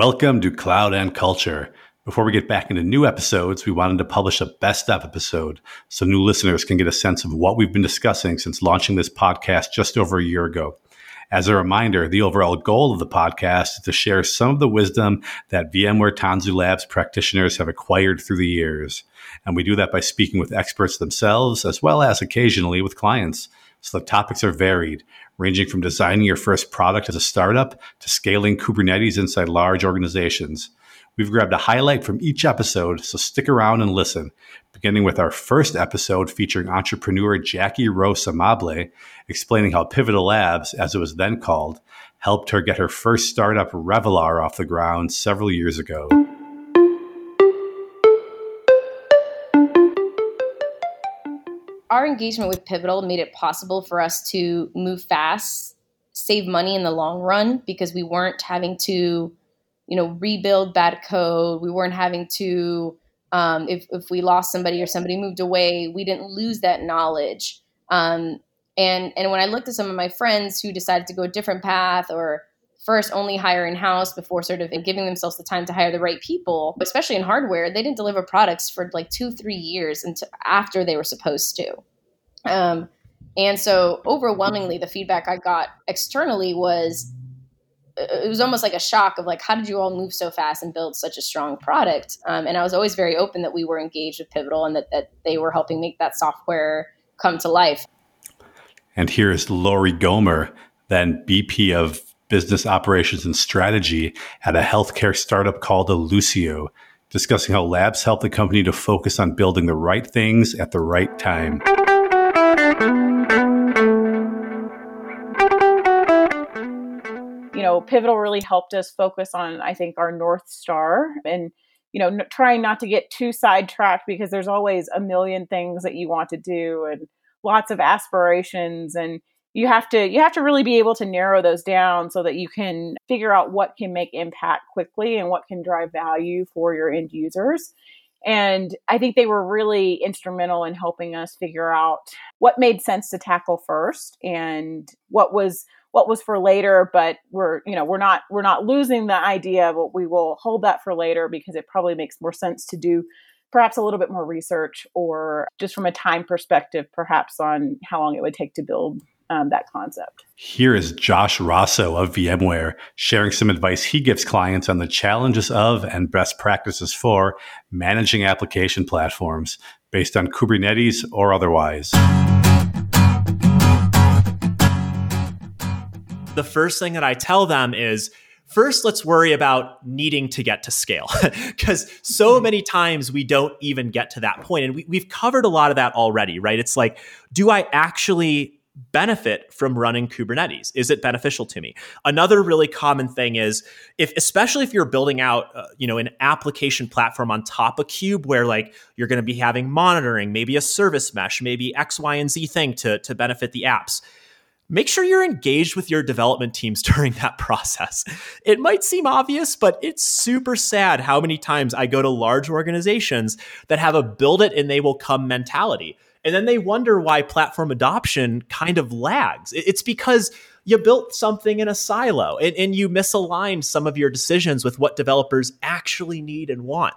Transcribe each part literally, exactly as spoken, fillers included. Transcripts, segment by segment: Welcome to Cloud and Culture. Before we get back into new episodes, we wanted to publish a best of episode so new listeners can get a sense of what we've been discussing since launching this podcast just over a year ago. As a reminder, the overall goal of the podcast is to share some of the wisdom that VMware Tanzu Labs practitioners have acquired through the years. And we do that by speaking with experts themselves, as well as occasionally with clients. So the topics are varied, ranging from designing your first product as a startup to scaling Kubernetes inside large organizations. We've grabbed a highlight from each episode, so stick around and listen, beginning with our first episode featuring entrepreneur Jackie Rosa Mable, explaining how Pivotal Labs, as it was then called, helped her get her first startup, Revelar, off the ground several years ago. Our engagement with Pivotal made it possible for us to move fast, save money in the long run, because we weren't having to you know, rebuild bad code. We weren't having to, um, if, if we lost somebody or somebody moved away, we didn't lose that knowledge. Um, and, and when I looked at some of my friends who decided to go a different path or first only hire in-house before sort of giving themselves the time to hire the right people, especially in hardware, they didn't deliver products for like two, three years until after they were supposed to. Um, and so overwhelmingly, the feedback I got externally was, it was almost like a shock of like, how did you all move so fast and build such a strong product? Um, and I was always very open that we were engaged with Pivotal and that, that they were helping make that software come to life. And here's Lori Gomer, then B P of Business Operations and Strategy at a healthcare startup called Alucio, discussing how labs help the company to focus on building the right things at the right time. You know, Pivotal really helped us focus on, I think, our North Star and, you know, n- trying not to get too sidetracked because there's always a million things that you want to do and lots of aspirations. And you have to you have to really be able to narrow those down so that you can figure out what can make impact quickly and what can drive value for your end users. And I think they were really instrumental in helping us figure out what made sense to tackle first and what was what was for later, but we're, you know, we're not, we're not losing the idea, but we will hold that for later because it probably makes more sense to do perhaps a little bit more research or just from a time perspective, perhaps on how long it would take to build um, that concept. Here is Josh Rosso of VMware sharing some advice he gives clients on the challenges of and best practices for managing application platforms based on Kubernetes or otherwise. The first thing that I tell them is, first, let's worry about needing to get to scale, because so many times we don't even get to that point. And we, we've covered a lot of that already, right? It's like, do I actually benefit from running Kubernetes? Is it beneficial to me? Another really common thing is, if especially if you're building out uh, you know, an application platform on top of Kube, where like you're going to be having monitoring, maybe a service mesh, maybe X, Y, and Z thing to, to benefit the apps. Make sure you're engaged with your development teams during that process. It might seem obvious, but it's super sad how many times I go to large organizations that have a build it and they will come mentality. And then they wonder why platform adoption kind of lags. It's because you built something in a silo and, and you misaligned some of your decisions with what developers actually need and want.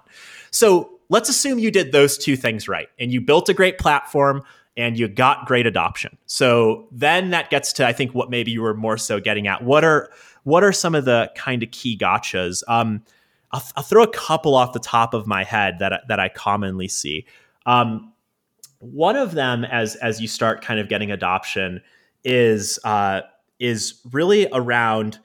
So let's assume you did those two things right and you built a great platform and you got great adoption. So then that gets to, I think, what maybe you were more so getting at. What are what are some of the kind of key gotchas? Um, I'll, I'll throw a couple off the top of my head that, that I commonly see. Um, one of them, as as you start kind of getting adoption, is uh, is really around,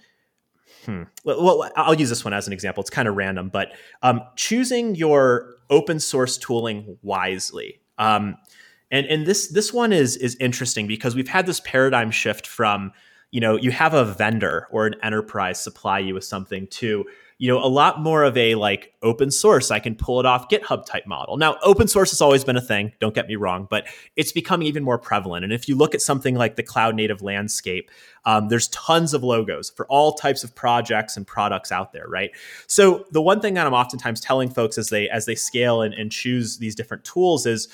hmm, well, I'll use this one as an example. It's kind of random, but um, choosing your open source tooling wisely. Um And and this this one is is interesting because we've had this paradigm shift from, you know, you have a vendor or an enterprise supply you with something to, you know, a lot more of a like open source, I can pull it off GitHub type model. Now, open source has always been a thing, don't get me wrong, but it's becoming even more prevalent. And if you look at something like the cloud native landscape, um, there's tons of logos for all types of projects and products out there, right? So the one thing that I'm oftentimes telling folks as they as they scale and, and choose these different tools is,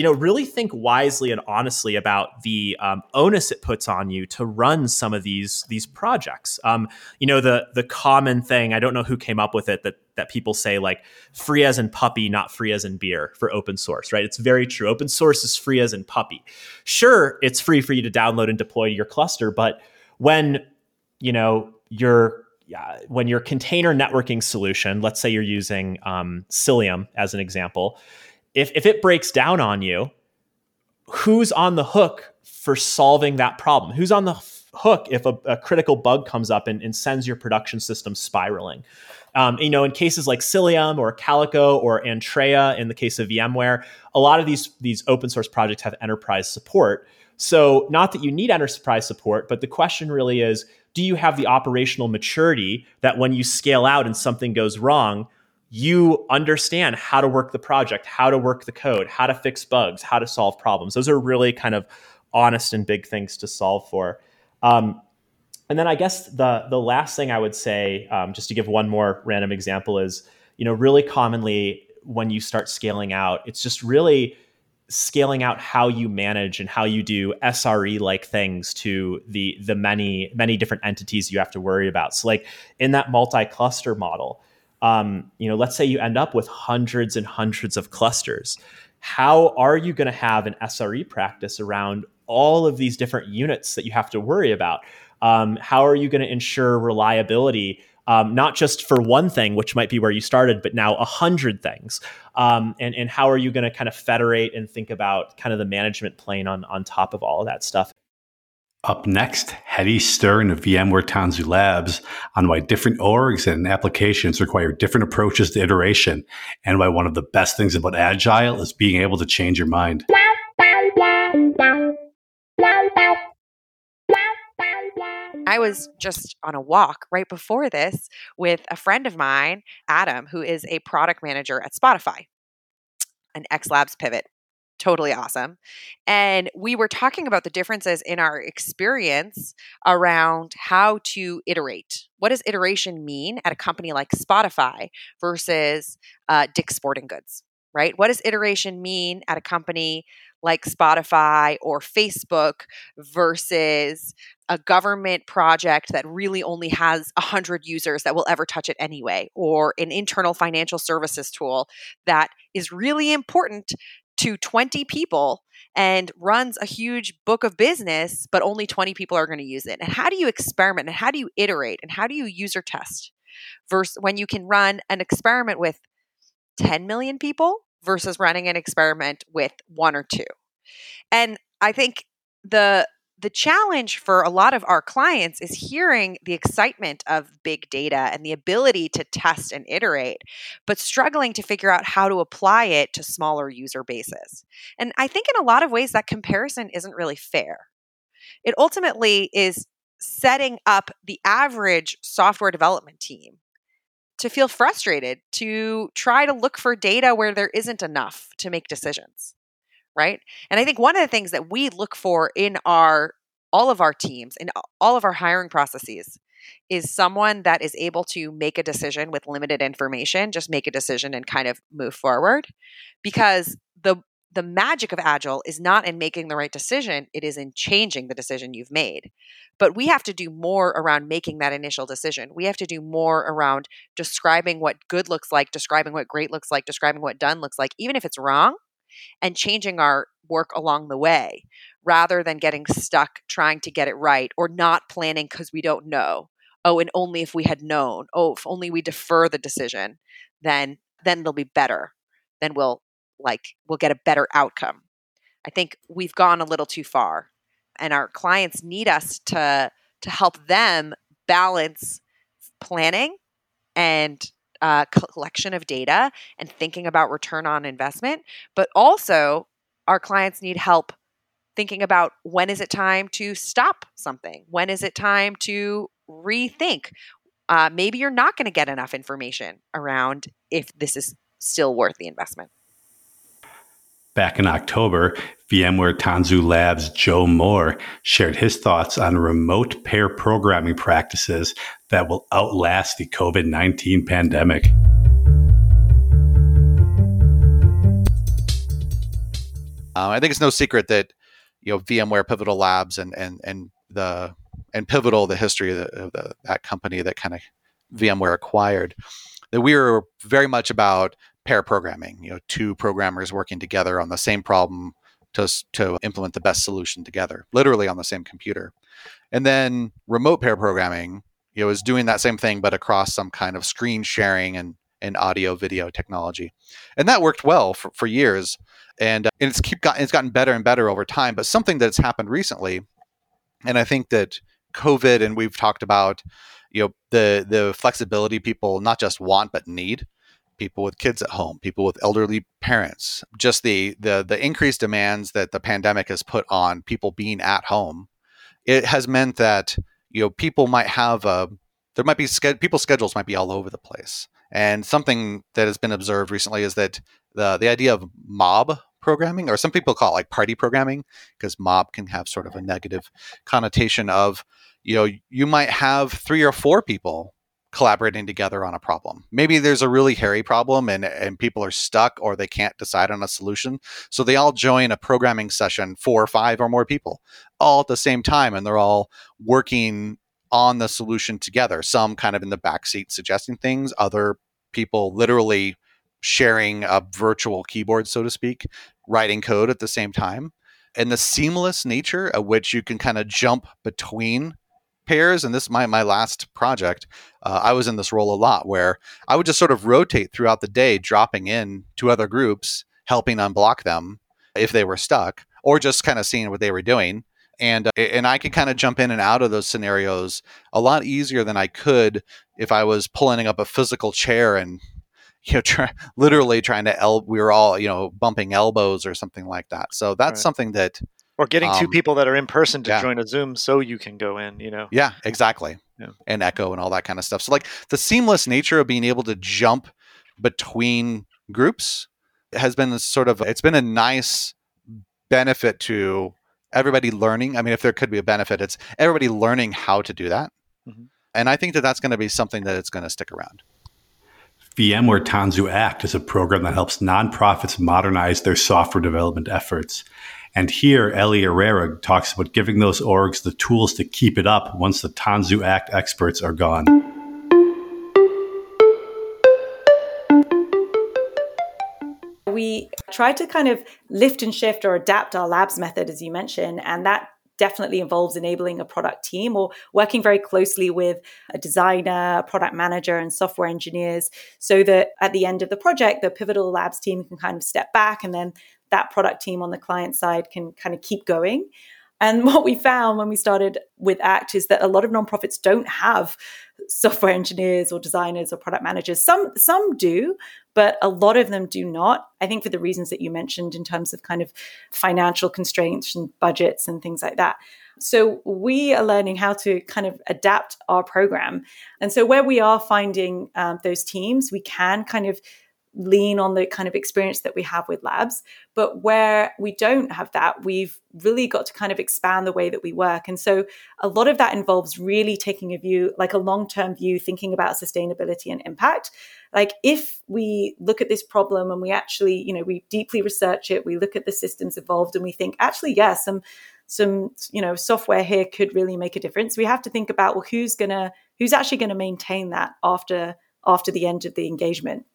you know, really think wisely and honestly about the um, onus it puts on you to run some of these these projects. Um, you know, the the common thing, I don't know who came up with it, that that people say, like, free as in puppy, not free as in beer for open source, right? It's very true. Open source is free as in puppy. Sure, it's free for you to download and deploy to your cluster, but when, you know, your yeah, when your container networking solution, let's say you're using um, Cilium as an example, If if it breaks down on you, who's on the hook for solving that problem? Who's on the f- hook if a, a critical bug comes up and, and sends your production system spiraling? Um, you know, in cases like Cilium or Calico or Antrea, in the case of VMware, a lot of these these open source projects have enterprise support. So not that you need enterprise support, but the question really is, do you have the operational maturity that when you scale out and something goes wrong, you understand how to work the project, how to work the code, how to fix bugs, how to solve problems? Those are really kind of honest and big things to solve for. Um, and then I guess the the last thing I would say, um, just to give one more random example, is, you know, really commonly when you start scaling out, it's just really scaling out how you manage and how you do S R E-like things to the the many, many different entities you have to worry about. So like in that multi-cluster model, Um, you know, let's say you end up with hundreds and hundreds of clusters. How are you going to have an S R E practice around all of these different units that you have to worry about? Um, how are you going to ensure reliability, um, not just for one thing, which might be where you started, but now a hundred things? Um, and, and how are you going to kind of federate and think about kind of the management plane on, on top of all of that stuff? Up next, Hedy Stern of VMware Tanzu Labs on why different orgs and applications require different approaches to iteration, and why one of the best things about Agile is being able to change your mind. I was just on a walk right before this with a friend of mine, Adam, who is a product manager at Spotify, an X-Labs pivot. Totally awesome. And we were talking about the differences in our experience around how to iterate. What does iteration mean at a company like Spotify versus uh, Dick's Sporting Goods, right? What does iteration mean at a company like Spotify or Facebook versus a government project that really only has one hundred users that will ever touch it anyway, or an internal financial services tool that is really important to twenty people and runs a huge book of business, but only twenty people are going to use it? And how do you experiment, and how do you iterate, and how do you user test versus when you can run an experiment with ten million people versus running an experiment with one or two? And I think the the challenge for a lot of our clients is hearing the excitement of big data and the ability to test and iterate, but struggling to figure out how to apply it to smaller user bases. And I think in a lot of ways that comparison isn't really fair. It ultimately is setting up the average software development team to feel frustrated, to try to look for data where there isn't enough to make decisions. Right. And I think one of the things that we look for in our all of our teams, in all of our hiring processes, is someone that is able to make a decision with limited information, just make a decision and kind of move forward. Because the the magic of Agile is not in making the right decision, it is in changing the decision you've made. But we have to do more around making that initial decision. We have to do more around describing what good looks like, describing what great looks like, describing what done looks like, even if it's wrong, and changing our work along the way, rather than getting stuck trying to get it right or not planning because we don't know. Oh, and only if we had known. Oh, if only we defer the decision, then then it'll be better. Then we'll like we'll get a better outcome. I think we've gone a little too far, and our clients need us to to help them balance planning and Uh, collection of data and thinking about return on investment. But also our clients need help thinking about, when is it time to stop something? When is it time to rethink? Uh, maybe you're not going to get enough information around if this is still worth the investment. Back in October, VMware Tanzu Labs' Joe Moore shared his thoughts on remote pair programming practices that will outlast the covid nineteen pandemic. Uh, I think it's no secret that, you know, VMware, Pivotal Labs, and and and the and Pivotal, the history of, the, of the, that company that kind of VMware acquired, that we were very much about pair programming. You know, two programmers working together on the same problem to to implement the best solution together, literally on the same computer. And then remote pair programming, you know, is doing that same thing but across some kind of screen sharing and and audio video technology, and that worked well for, for years. And uh, and it's keep got, it's gotten better and better over time. But something that's happened recently, and I think that COVID, and we've talked about, you know, the the flexibility people not just want but need, people with kids at home, people with elderly parents, just the the the increased demands that the pandemic has put on people being at home. It has meant that, you know, people might have a there might be people's schedules might be all over the place. And something that has been observed recently is that the the idea of mob programming, or some people call it like party programming, because mob can have sort of a negative connotation of, you know, you might have three or four people collaborating together on a problem. Maybe there's a really hairy problem and, and people are stuck or they can't decide on a solution. So they all join a programming session, four or five or more people, all at the same time. And they're all working on the solution together, some kind of in the backseat suggesting things, other people literally sharing a virtual keyboard, so to speak, writing code at the same time. And the seamless nature at which you can kind of jump between pairs, and this is my, my last project, uh, I was in this role a lot where I would just sort of rotate throughout the day, dropping in to other groups, helping unblock them if they were stuck, or just kind of seeing what they were doing. And uh, and I could kind of jump in and out of those scenarios a lot easier than I could if I was pulling up a physical chair and, you know, try, literally trying to, el- we were all, you know, bumping elbows or something like that. So that's right. Something that... Or getting um, two people that are in person to yeah. join a Zoom so you can go in, you know. Yeah, exactly. Yeah. And echo and all that kind of stuff. So like the seamless nature of being able to jump between groups has been sort of, it's been a nice benefit to everybody learning. I mean, if there could be a benefit, it's everybody learning how to do that. Mm-hmm. And I think that that's going to be something that it's going to stick around. VMware Tanzu Act is a program that helps nonprofits modernize their software development efforts. And here, Ellie Herrera talks about giving those orgs the tools to keep it up once the Tanzu Act experts are gone. We tried to kind of lift and shift or adapt our labs method, as you mentioned, and that definitely involves enabling a product team or working very closely with a designer, a product manager, and software engineers so that at the end of the project, the Pivotal Labs team can kind of step back and then that product team on the client side can kind of keep going. And what we found when we started with Act is that a lot of nonprofits don't have software engineers or designers or product managers. Some some do, but a lot of them do not. I think for the reasons that you mentioned in terms of kind of financial constraints and budgets and things like that. So we are learning how to kind of adapt our program. And so where we are finding um, those teams, we can kind of lean on the kind of experience that we have with labs. But where we don't have that, we've really got to kind of expand the way that we work. And so a lot of that involves really taking a view, like a long-term view, thinking about sustainability and impact. Like if we look at this problem and we actually, you know, we deeply research it, we look at the systems involved and we think, actually, yeah, some, some, you know, software here could really make a difference. We have to think about, well, who's going to, who's actually going to maintain that after, after the end of the engagement.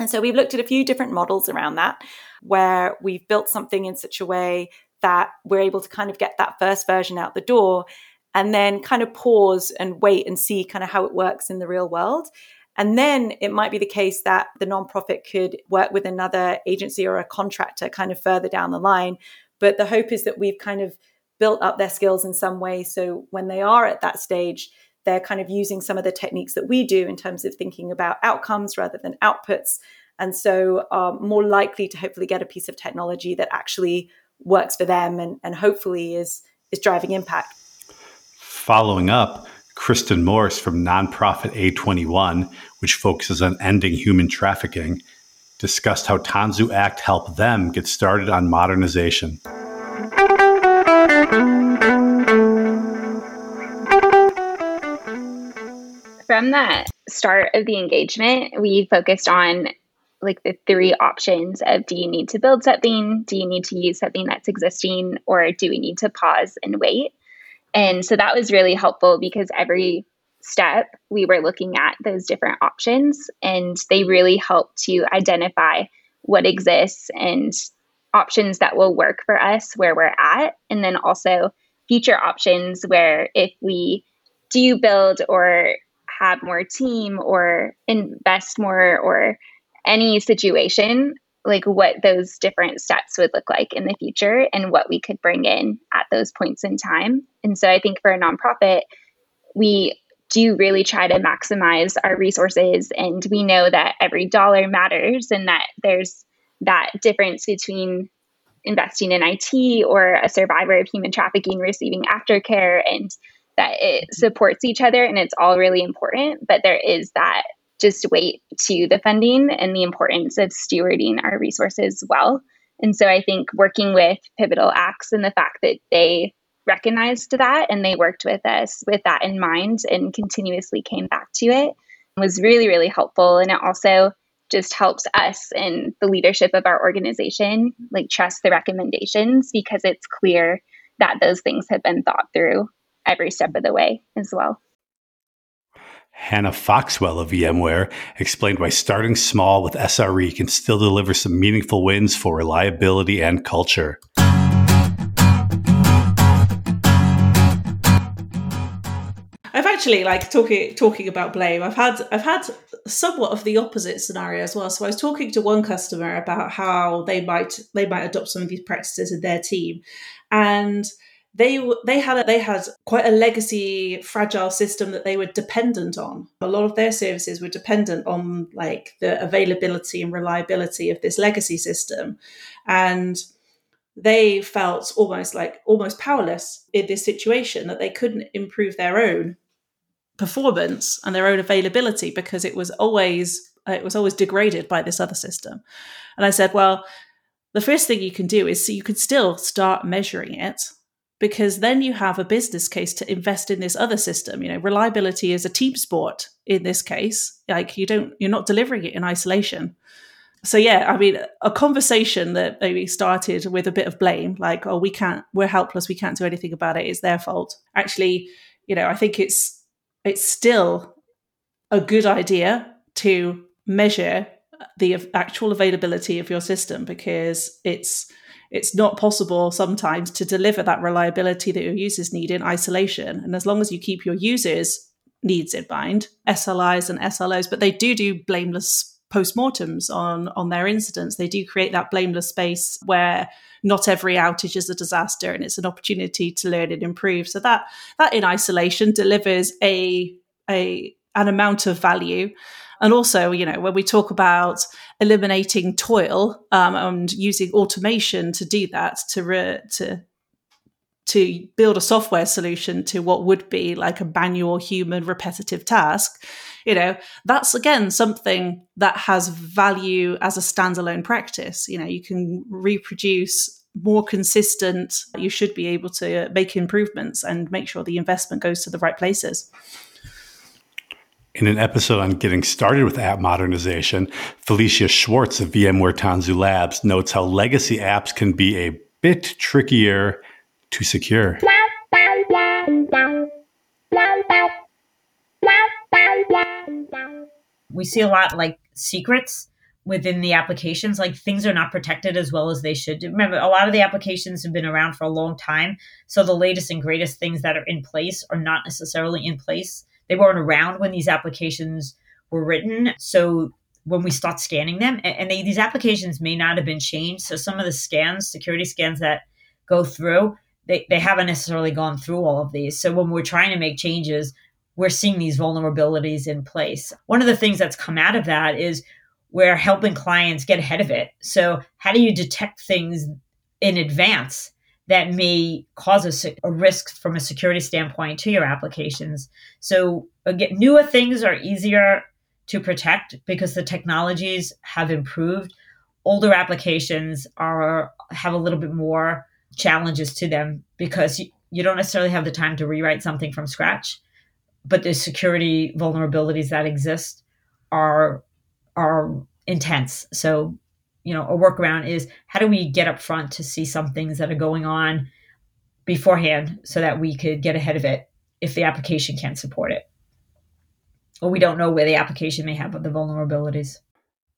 And so we've looked at a few different models around that, where we've built something in such a way that we're able to kind of get that first version out the door and then kind of pause and wait and see kind of how it works in the real world. And then it might be the case that the nonprofit could work with another agency or a contractor kind of further down the line. But the hope is that we've kind of built up their skills in some way. So when they are at that stage, they're kind of using some of the techniques that we do in terms of thinking about outcomes rather than outputs. And so are more likely to hopefully get a piece of technology that actually works for them and, and hopefully is, is driving impact. Following up, Kristen Morse from nonprofit A twenty-one, which focuses on ending human trafficking, discussed how Tanzu Act helped them get started on modernization. From the start of the engagement, we focused on like the three options of, do you need to build something? Do you need to use something that's existing? Or do we need to pause and wait? And so that was really helpful because every step we were looking at those different options, and they really helped to identify what exists and options that will work for us where we're at. And then also future options where if we do build or have more team or invest more or any situation, like what those different steps would look like in the future and what we could bring in at those points in time. And so I think for a nonprofit, we do really try to maximize our resources. And we know that every dollar matters and that there's that difference between investing in I T or a survivor of human trafficking receiving aftercare, and that it supports each other and it's all really important. But there is that just weight to the funding and the importance of stewarding our resources well. And so I think working with Pivotal Acts and the fact that they recognized that and they worked with us with that in mind and continuously came back to it was really, really helpful. And it also just helps us and the leadership of our organization like trust the recommendations, because it's clear that those things have been thought through every step of the way as well. Hannah Foxwell of VMware explained why starting small with S R E can still deliver some meaningful wins for reliability and culture. I've actually, like talking talking about blame, I've had I've had somewhat of the opposite scenario as well. So I was talking to one customer about how they might they might adopt some of these practices in their team, and They they had a, they had quite a legacy, fragile system that they were dependent on. A lot of their services were dependent on like the availability and reliability of this legacy system, and they felt almost like almost powerless in this situation, that they couldn't improve their own performance and their own availability because it was always it was always degraded by this other system. And I said, well, the first thing you can do is so you could still start measuring it, because then you have a business case to invest in this other system. You know, reliability is a team sport in this case. Like you don't, you're not delivering it in isolation. So yeah, I mean, a conversation that maybe started with a bit of blame, like, oh, we can't, we're helpless, we can't do anything about it, it's their fault. Actually, you know, I think it's it's still a good idea to measure the actual availability of your system, because it's it's not possible sometimes to deliver that reliability that your users need in isolation. And as long as you keep your users' needs in mind, S L Is and S L Os, but they do do blameless postmortems on, on their incidents. They do create that blameless space where not every outage is a disaster, and it's an opportunity to learn and improve. So that that in isolation delivers a a an amount of value. And also, you know, when we talk about eliminating toil um, and using automation to do that, to re- to to build a software solution to what would be like a manual, human, repetitive task, you know, that's again something that has value as a standalone practice. You know, you can reproduce more consistent. You should be able to make improvements and make sure the investment goes to the right places. In an episode on getting started with app modernization, Felicia Schwartz of VMware Tanzu Labs notes how legacy apps can be a bit trickier to secure. We see a lot like secrets within the applications, like things are not protected as well as they should. Remember, a lot of the applications have been around for a long time, so the latest and greatest things that are in place are not necessarily in place. They weren't around when these applications were written. So when we start scanning them, and they, these applications may not have been changed. So some of the scans, security scans that go through, they, they haven't necessarily gone through all of these. So when we're trying to make changes, we're seeing these vulnerabilities in place. One of the things that's come out of that is we're helping clients get ahead of it. So how do you detect things in advance that may cause a, a risk from a security standpoint to your applications? So again, newer things are easier to protect because the technologies have improved. Older applications are have a little bit more challenges to them because you, you don't necessarily have the time to rewrite something from scratch, but the security vulnerabilities that exist are, are intense. So, you know, a workaround is how do we get up front to see some things that are going on beforehand so that we could get ahead of it if the application can't support it, or we don't know where the application may have the vulnerabilities.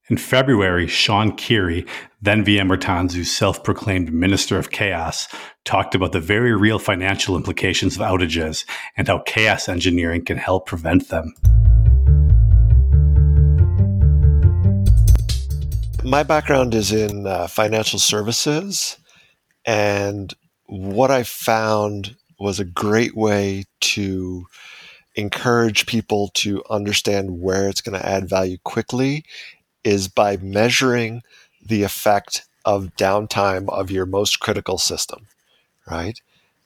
In February, Sean Keary, then VMware Tanzu's self-proclaimed Minister of Chaos, talked about the very real financial implications of outages and how chaos engineering can help prevent them. My background is in uh, financial services, and what I found was a great way to encourage people to understand where it's going to add value quickly is by measuring the effect of downtime of your most critical system, right?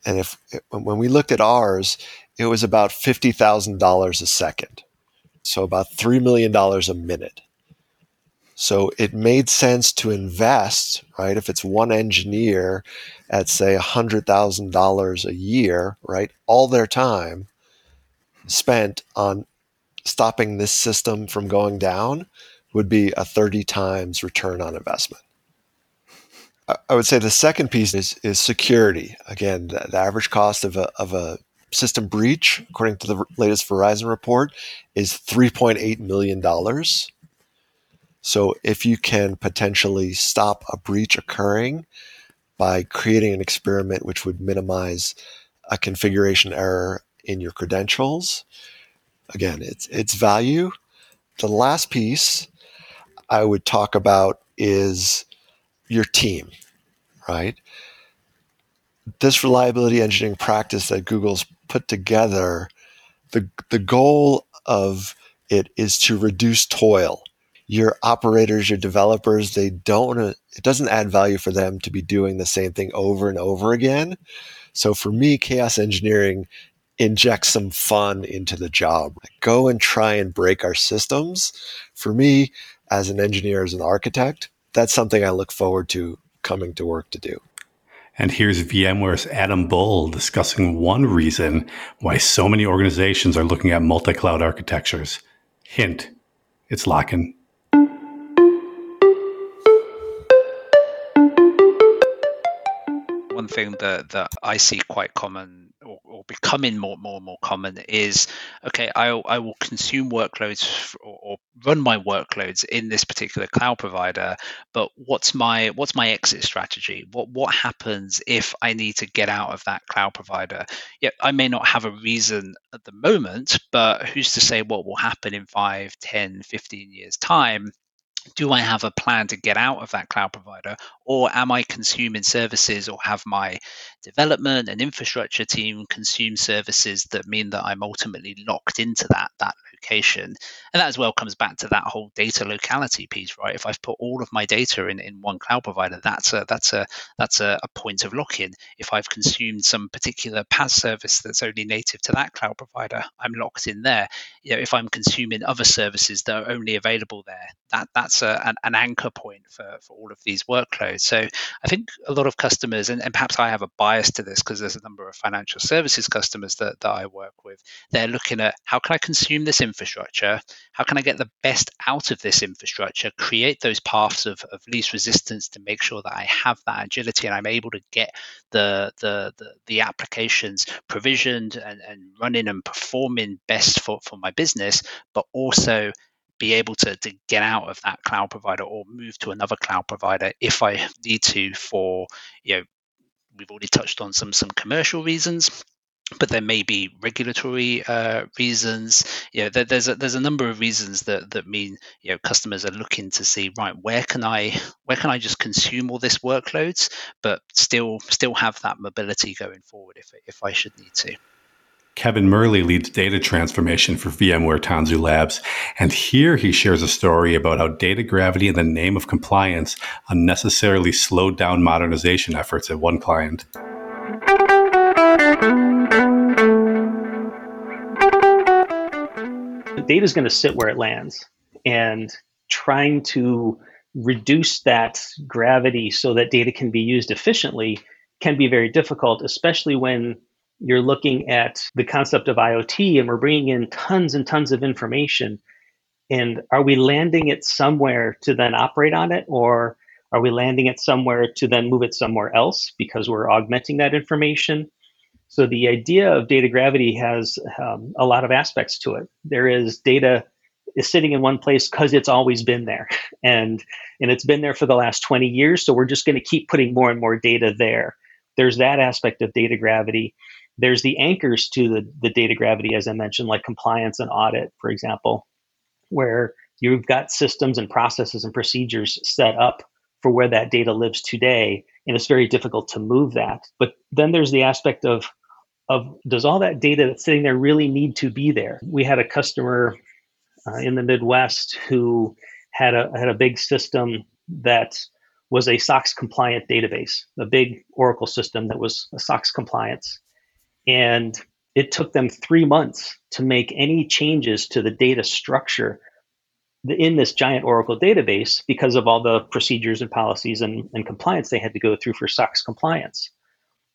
And if when we looked at ours, it was about fifty thousand dollars a second, so about three million dollars a minute. So it made sense to invest, right? If it's one engineer at, say, one hundred thousand dollars a year, right, all their time spent on stopping this system from going down would be a thirty times return on investment. I would say the second piece is, is security. Again, the, the average cost of a, of a system breach, according to the latest Verizon report, is three point eight million dollars. So if you can potentially stop a breach occurring by creating an experiment which would minimize a configuration error in your credentials, again, it's it's value. The last piece I would talk about is your team, right? This reliability engineering practice that Google's put together, the the goal of it is to reduce toil. Your operators, your developers, they don't want to, it doesn't add value for them to be doing the same thing over and over again. So for me, chaos engineering injects some fun into the job. Go and try and break our systems. For me, as an engineer, as an architect, that's something I look forward to coming to work to do. And here's VMware's Adam Bull discussing one reason why so many organizations are looking at multi-cloud architectures. Hint, it's lock-in. One thing that, that I see quite common or, or becoming more and more, more common is, okay, I, I will consume workloads or, or run my workloads in this particular cloud provider, but what's my what's my exit strategy? What what happens if I need to get out of that cloud provider? Yeah, I may not have a reason at the moment, but who's to say what will happen in five, ten, fifteen years' time? Do I have a plan to get out of that cloud provider, or am I consuming services or have my development and infrastructure team consume services that mean that I'm ultimately locked into that, that location? And that as well comes back to that whole data locality piece, right? If I've put all of my data in, in one cloud provider, that's a that's a that's a, a point of lock-in. If I've consumed some particular PaaS service that's only native to that cloud provider, I'm locked in there. You know, if I'm consuming other services that are only available there, that that's A, an, an anchor point for, for all of these workloads. So I think a lot of customers, and, and perhaps I have a bias to this because there's a number of financial services customers that, that I work with, they're looking at how can I consume this infrastructure? How can I get the best out of this infrastructure, create those paths of, of least resistance to make sure that I have that agility and I'm able to get the the the, the applications provisioned and, and running and performing best for, for my business, but also be able to, to get out of that cloud provider or move to another cloud provider if I need to for, you know, we've already touched on some, some commercial reasons, but there may be regulatory uh, reasons. You know, there, there's a, there's a number of reasons that that mean, you know, customers are looking to see, right, where can I where can I just consume all this workloads, but still still have that mobility going forward if if I should need to. Kevin Murley leads data transformation for VMware Tanzu Labs, and here he shares a story about how data gravity in the name of compliance unnecessarily slowed down modernization efforts at one client. Data is going to sit where it lands, and trying to reduce that gravity so that data can be used efficiently can be very difficult, especially when you're looking at the concept of IoT and we're bringing in tons and tons of information. And are we landing it somewhere to then operate on it, or are we landing it somewhere to then move it somewhere else because we're augmenting that information? So the idea of data gravity has um, a lot of aspects to it. There is data is sitting in one place because it's always been there, and and it's been there for the last twenty years. So we're just going to keep putting more and more data there. There's that aspect of data gravity. There's the anchors to the, the data gravity, as I mentioned, like compliance and audit, for example, where you've got systems and processes and procedures set up for where that data lives today, and it's very difficult to move that. But then there's the aspect of, of does all that data that's sitting there really need to be there? We had a customer uh, in the Midwest who had a had a big system that was a S O X compliant database, a big Oracle system that was a S O X compliance. And it took them three months to make any changes to the data structure in this giant Oracle database because of all the procedures and policies and, and compliance they had to go through for S O X compliance.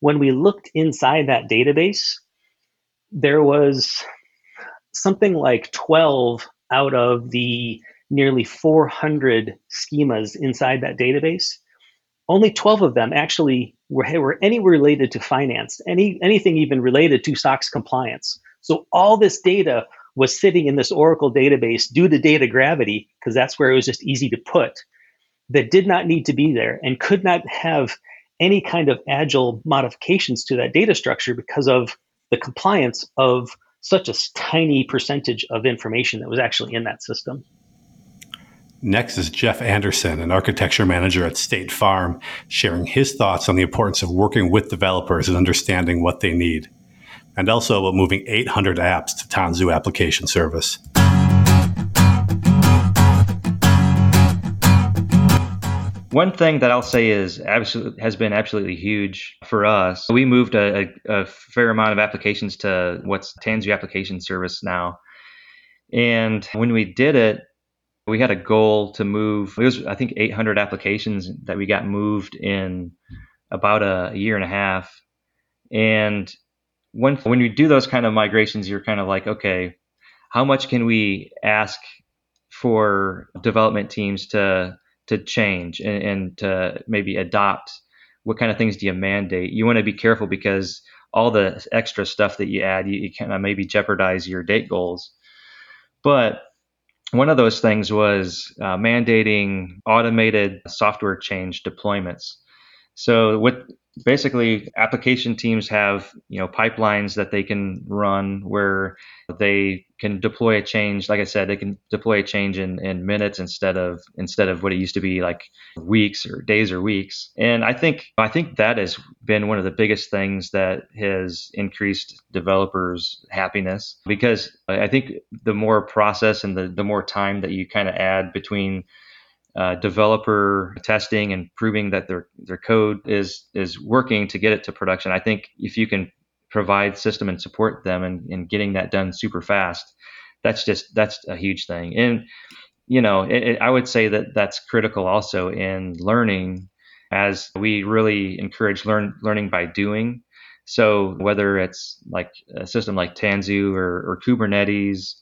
When we looked inside that database, there was something like twelve out of the nearly four hundred schemas inside that database. Only twelve of them actually were, were any related to finance, any anything even related to S O X compliance. So all this data was sitting in this Oracle database due to data gravity, because that's where it was just easy to put, that did not need to be there and could not have any kind of agile modifications to that data structure because of the compliance of such a tiny percentage of information that was actually in that system. Next is Jeff Anderson, an architecture manager at State Farm, sharing his thoughts on the importance of working with developers and understanding what they need, and also about moving eight hundred apps to Tanzu Application Service. One thing that I'll say is absolutely has been absolutely huge for us. We moved a, a, a fair amount of applications to what's Tanzu Application Service now, and when we did it, we had a goal to move, it was, I think, eight hundred applications that we got moved in about a, a year and a half. And when, when you do those kind of migrations, you're kind of like, okay, how much can we ask for development teams to to change and, and to maybe adopt? What kind of things do you mandate? You want to be careful because all the extra stuff that you add, you, you kind of maybe jeopardize your date goals. But one of those things was uh, mandating automated software change deployments. So what basically application teams have, you know, pipelines that they can run where they can deploy a change. Like I said, they can deploy a change in, in minutes instead of instead of what it used to be like weeks or days or weeks. And I think I think that has been one of the biggest things that has increased developers' happiness, because I think the more process and the, the more time that you kind of add between Uh, developer testing and proving that their their code is is working to get it to production. I think if you can provide system and support them and, and getting that done super fast, that's just that's a huge thing. And you know, it, it, I would say that that's critical also in learning, as we really encourage learn learning by doing. So whether it's like a system like Tanzu or, or Kubernetes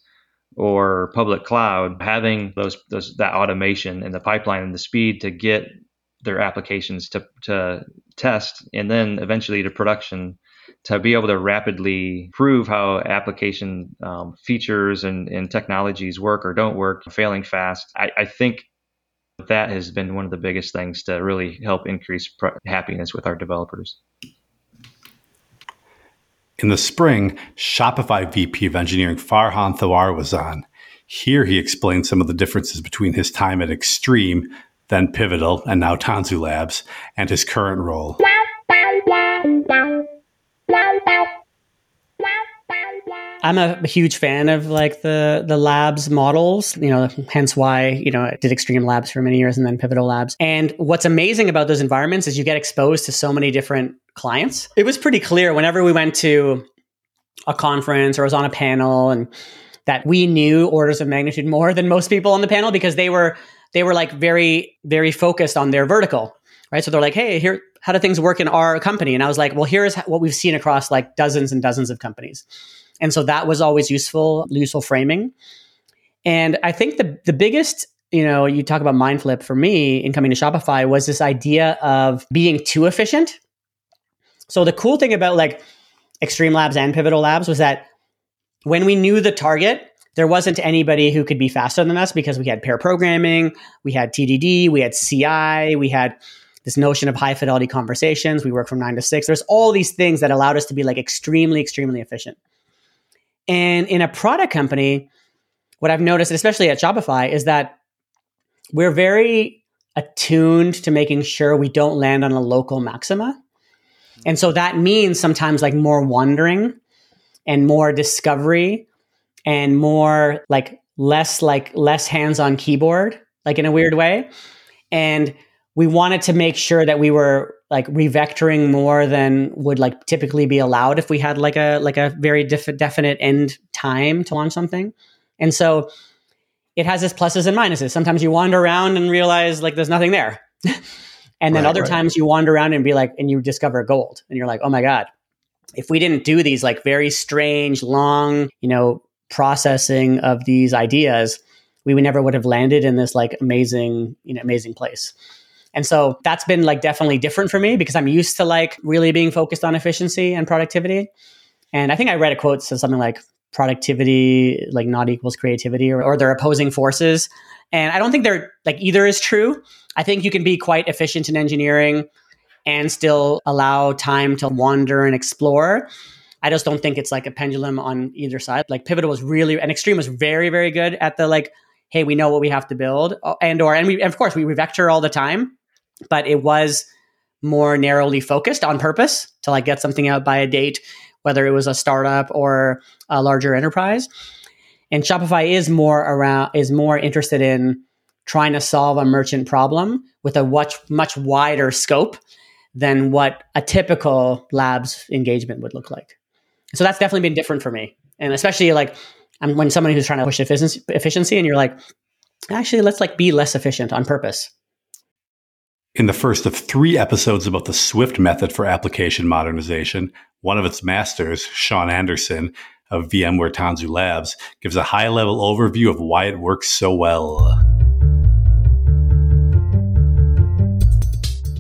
or public cloud, having those, those that automation and the pipeline and the speed to get their applications to, to test and then eventually to production, to be able to rapidly prove how application um, features and, and technologies work or don't work, failing fast. I, I think that has been one of the biggest things to really help increase pro- happiness with our developers. In the spring, Shopify V P of Engineering Farhan Thawar was on. Here he explained some of the differences between his time at Extreme, then Pivotal, and now Tanzu Labs, and his current role. I'm a huge fan of like the the labs models, you know, hence why, you know, I did Extreme Labs for many years and then Pivotal Labs. And what's amazing about those environments is you get exposed to so many different clients. It was pretty clear whenever we went to a conference or was on a panel, and that we knew orders of magnitude more than most people on the panel, because they were they were like very, very focused on their vertical, right? So they're like, hey, here, how do things work in our company? And I was like, well, here's what we've seen across like dozens and dozens of companies. And so that was always useful, useful framing. And I think the the biggest, you know, you talk about mind flip for me in coming to Shopify was this idea of being too efficient. So the cool thing about like Extreme Labs and Pivotal Labs was that when we knew the target, there wasn't anybody who could be faster than us because we had pair programming, we had T D D, we had C I, we had this notion of high fidelity conversations. We work from nine to six. There's all these things that allowed us to be like extremely, extremely efficient. And in a product company, what I've noticed, especially at Shopify, is that we're very attuned to making sure we don't land on a local maxima. And so that means sometimes like more wandering and more discovery and more like less, like less hands on keyboard, like in a weird way. And we wanted to make sure that we were like revectoring more than would like typically be allowed if we had like a, like a very def- definite end time to launch something. And so it has its pluses and minuses. Sometimes you wander around and realize like there's nothing there. And then right, other right. times you wander around and be like, and you discover gold and you're like, oh my God, if we didn't do these like very strange, long, you know, processing of these ideas, we would never would have landed in this like amazing, you know, amazing place. And so that's been like definitely different for me because I'm used to like really being focused on efficiency and productivity. And I think I read a quote that says something like productivity, like not equals creativity or, or they're opposing forces. And I don't think they're like either is true. I think you can be quite efficient in engineering and still allow time to wander and explore. I just don't think it's like a pendulum on either side. Like Pivotal was really, and Extreme was very, very good at the like, hey, we know what we have to build and, or, and we, and of course we vector all the time. But it was more narrowly focused on purpose to like get something out by a date, whether it was a startup or a larger enterprise. And Shopify is more around is more interested in trying to solve a merchant problem with a much much wider scope than what a typical labs engagement would look like. So that's definitely been different for me, and especially like I'm, when somebody who's trying to push efficiency, efficiency, and you're like, actually, let's like be less efficient on purpose. In the first of three episodes about the Swift method for application modernization, one of its masters, Sean Anderson of VMware Tanzu Labs, gives a high-level overview of why it works so well.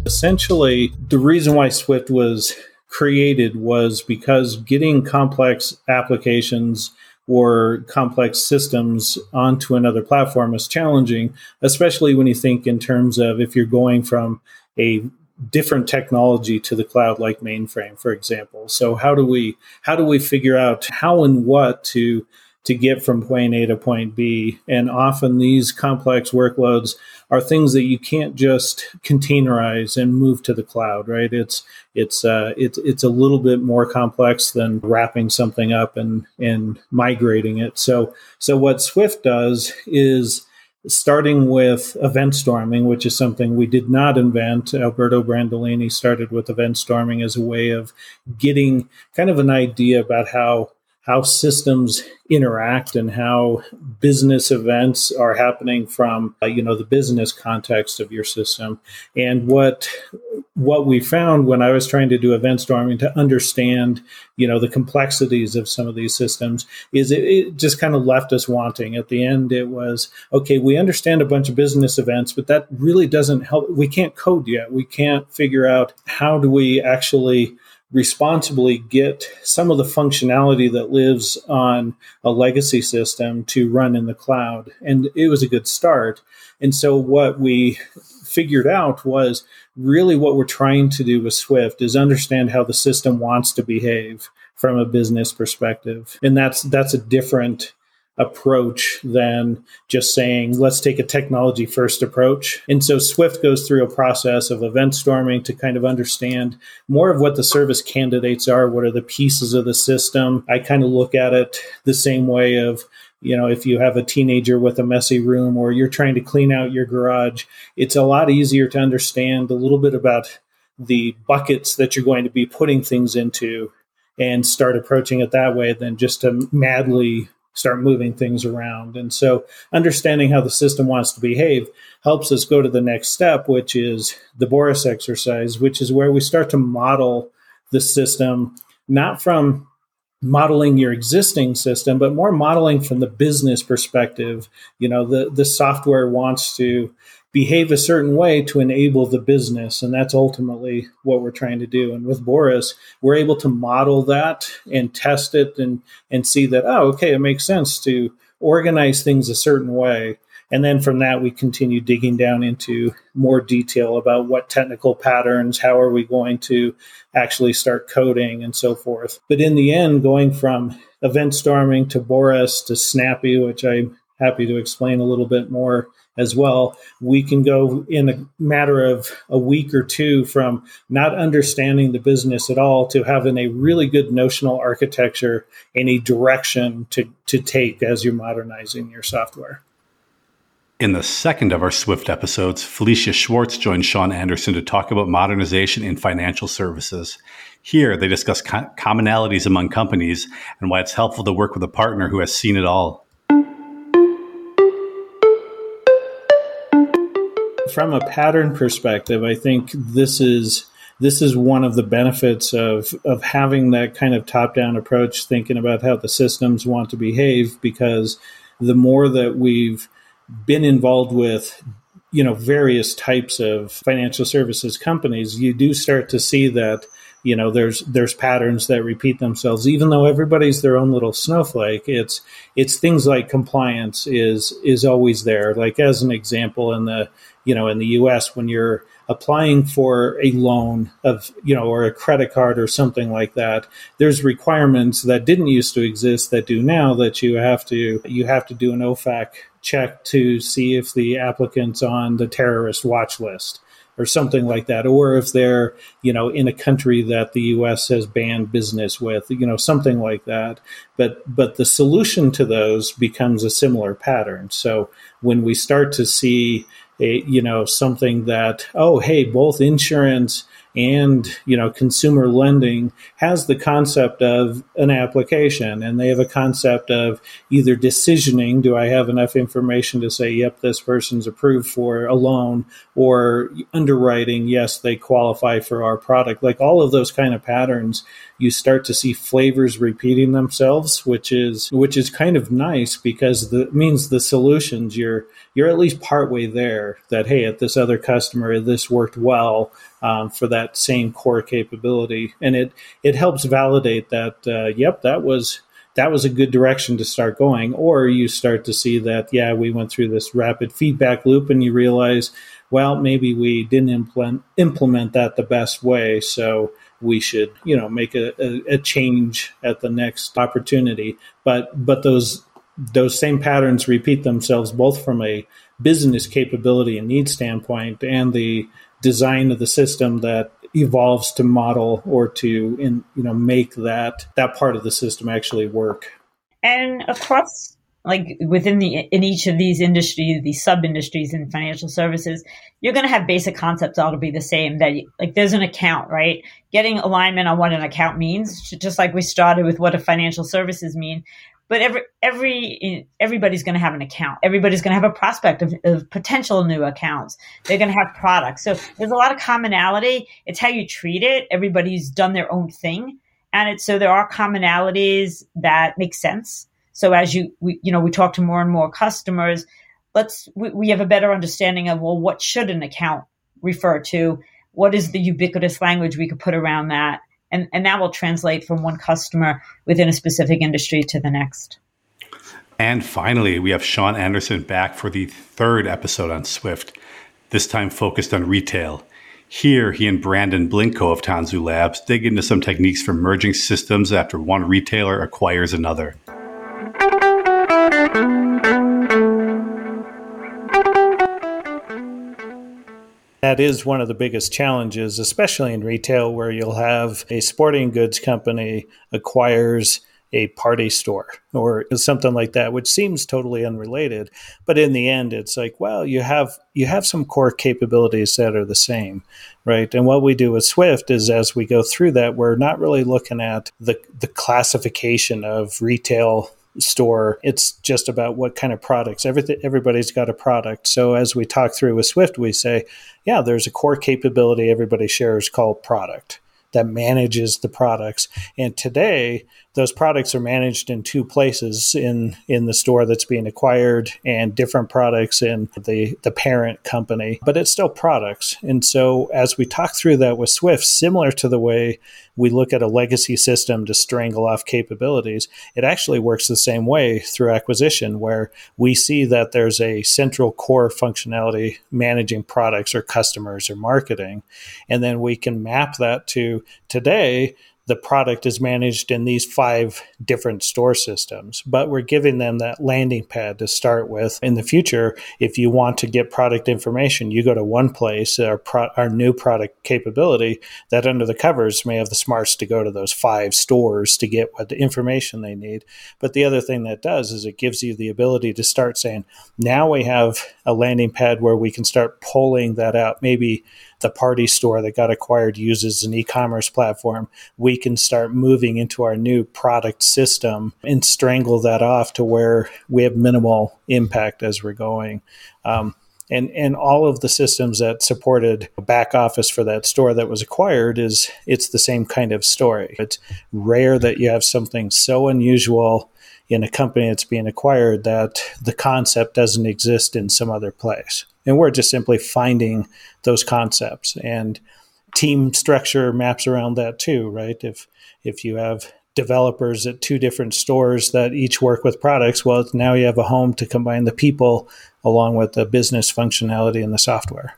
Essentially, the reason why Swift was created was because getting complex applications or complex systems onto another platform is challenging, especially when you think in terms of if you're going from a different technology to the cloud, like mainframe, for example. So how do we how do we figure out how and what to to get from point A to point B? And often these complex workloads are things that you can't just containerize and move to the cloud, right? It's it's uh, it's it's a little bit more complex than wrapping something up and and migrating it. So so what Swift does is starting with event storming, which is something we did not invent. Alberto Brandolini started with event storming as a way of getting kind of an idea about how how systems interact and how business events are happening from, uh, you know, the business context of your system. And what what we found when I was trying to do event storming to understand, you know, the complexities of some of these systems is it, it just kind of left us wanting. At the end, it was, okay, we understand a bunch of business events, but that really doesn't help. We can't code yet. We can't figure out how do we actually responsibly get some of the functionality that lives on a legacy system to run in the cloud. And it was a good start. And so what we figured out was really what we're trying to do with Swift is understand how the system wants to behave from a business perspective. And that's that's a different approach than just saying, let's take a technology first approach. And so Swift goes through a process of event storming to kind of understand more of what the service candidates are. What are the pieces of the system? I kind of look at it the same way of, you know, if you have a teenager with a messy room or you're trying to clean out your garage, it's a lot easier to understand a little bit about the buckets that you're going to be putting things into and start approaching it that way than just to madly start moving things around. And so understanding how the system wants to behave helps us go to the next step, which is the Boris exercise, which is where we start to model the system, not from modeling your existing system, but more modeling from the business perspective. You know, the, the software wants to behave a certain way to enable the business. And that's ultimately what we're trying to do. And with Boris, we're able to model that and test it and, and see that, oh, okay, it makes sense to organize things a certain way. And then from that, we continue digging down into more detail about what technical patterns, how are we going to actually start coding and so forth. But in the end, going from event storming to Boris to Snappy, which I'm happy to explain a little bit more as well, we can go in a matter of a week or two from not understanding the business at all to having a really good notional architecture and a direction to, to take as you're modernizing your software. In the second of our Swift episodes, Felicia Schwartz joined Sean Anderson to talk about modernization in financial services. Here, they discuss co- commonalities among companies and why it's helpful to work with a partner who has seen it all. From a pattern perspective, I think this is this is one of the benefits of, of having that kind of top-down approach, thinking about how the systems want to behave, because the more that we've been involved with, you know, various types of financial services companies, you do start to see that, you know, there's there's patterns that repeat themselves, even though everybody's their own little snowflake. It's it's things like compliance is is always there. Like as an example, in the you know in the U S, when you're applying for a loan of, you know, or a credit card or something like that, there's requirements that didn't used to exist that do now, that you have to you have to do an O F A C check to see if the applicant's on the terrorist watch list or something like that, or if they're, you know, in a country that the U S has banned business with, you know, something like that. But but the solution to those becomes a similar pattern. So when we start to see a, you know, something that, oh, hey, both insurance and, you know, consumer lending has the concept of an application, and they have a concept of either decisioning, do I have enough information to say, yep, this person's approved for a loan, or underwriting, yes, they qualify for our product. Like all of those kind of patterns, you start to see flavors repeating themselves, which is which is kind of nice, because the means the solutions you're you're at least partway there. That hey, at this other customer, this worked well um, for that same core capability, and it it helps validate that. Uh, yep, that was. That was a good direction to start going. Or you start to see that, yeah, we went through this rapid feedback loop, and you realize, well, maybe we didn't implement, implement that the best way. So we should, you know, make a, a, a change at the next opportunity. But but those those same patterns repeat themselves, both from a business capability and need standpoint, and the design of the system that evolves to model or to, in, you know, make that that part of the system actually work. And across, like within the in each of these industries, these sub industries in financial services, you're going to have basic concepts all to be the same. That you, like there's an account, right? Getting alignment on what an account means, just like we started with what do financial services mean. But every every everybody's going to have an account. Everybody's going to have a prospect of, of potential new accounts. They're going to have products. So there's a lot of commonality. It's how you treat it. Everybody's done their own thing, and it's so there are commonalities that make sense. So as you we, you know we talk to more and more customers, let's we, we have a better understanding of, well, what should an account refer to? What is the ubiquitous language we could put around that? And, and that will translate from one customer within a specific industry to the next. And finally, we have Sean Anderson back for the third episode on Swift, this time focused on retail. Here, he and Brandon Blinko of Tanzu Labs dig into some techniques for merging systems after one retailer acquires another. That is one of the biggest challenges, especially in retail, where you'll have a sporting goods company acquires a party store or something like that, which seems totally unrelated. But in the end, it's like, well, you have you have some core capabilities that are the same, right? And what we do with Swift is as we go through that, we're not really looking at the, the classification of retail store. It's just about what kind of products. Everything, everybody's got a product. So as we talk through with Swift, we say, yeah, there's a core capability everybody shares called product that manages the products. And today those products are managed in two places, in, in the store that's being acquired and different products in the, the parent company, but it's still products. And so as we talk through that with Swift, similar to the way we look at a legacy system to strangle off capabilities, it actually works the same way through acquisition, where we see that there's a central core functionality managing products or customers or marketing. And then we can map that to today. The product is managed in these five different store systems, but we're giving them that landing pad to start with. In the future, if you want to get product information, you go to one place, our, pro- our new product capability that under the covers may have the smarts to go to those five stores to get what the information they need. But the other thing that does is it gives you the ability to start saying, now we have a landing pad where we can start pulling that out. Maybe the party store that got acquired uses an e-commerce platform. We can start moving into our new product system and strangle that off to where we have minimal impact as we're going. Um, and and all of the systems that supported back office for that store that was acquired, is it's the same kind of story. It's rare that you have something so unusual in a company that's being acquired that the concept doesn't exist in some other place. And we're just simply finding those concepts, and team structure maps around that too, right? If if you have developers at two different stores that each work with products, well, now you have a home to combine the people along with the business functionality and the software.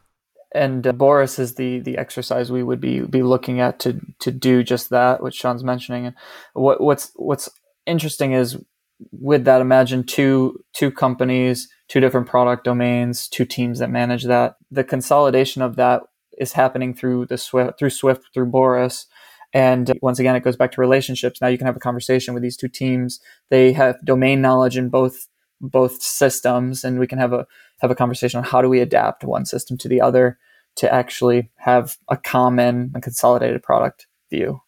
And uh, Boris is the the exercise we would be be looking at to to do just that, which Sean's mentioning. And what what's what's interesting is with that, imagine two two companies, two different product domains, two teams that manage that. The consolidation of that is happening through the Swift, through Swift, through Boris. And once again, it goes back to relationships. Now you can have a conversation with these two teams. They have domain knowledge in both both systems, and we can have a have a conversation on how do we adapt one system to the other to actually have a common and consolidated product view.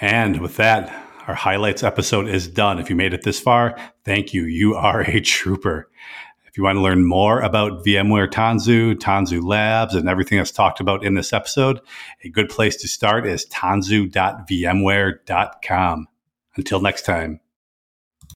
And with that, our highlights episode is done. If you made it this far, thank you. You are a trooper. If you want to learn more about VMware Tanzu, Tanzu Labs, and everything that's talked about in this episode, a good place to start is tanzu dot vmware dot com. Until next time.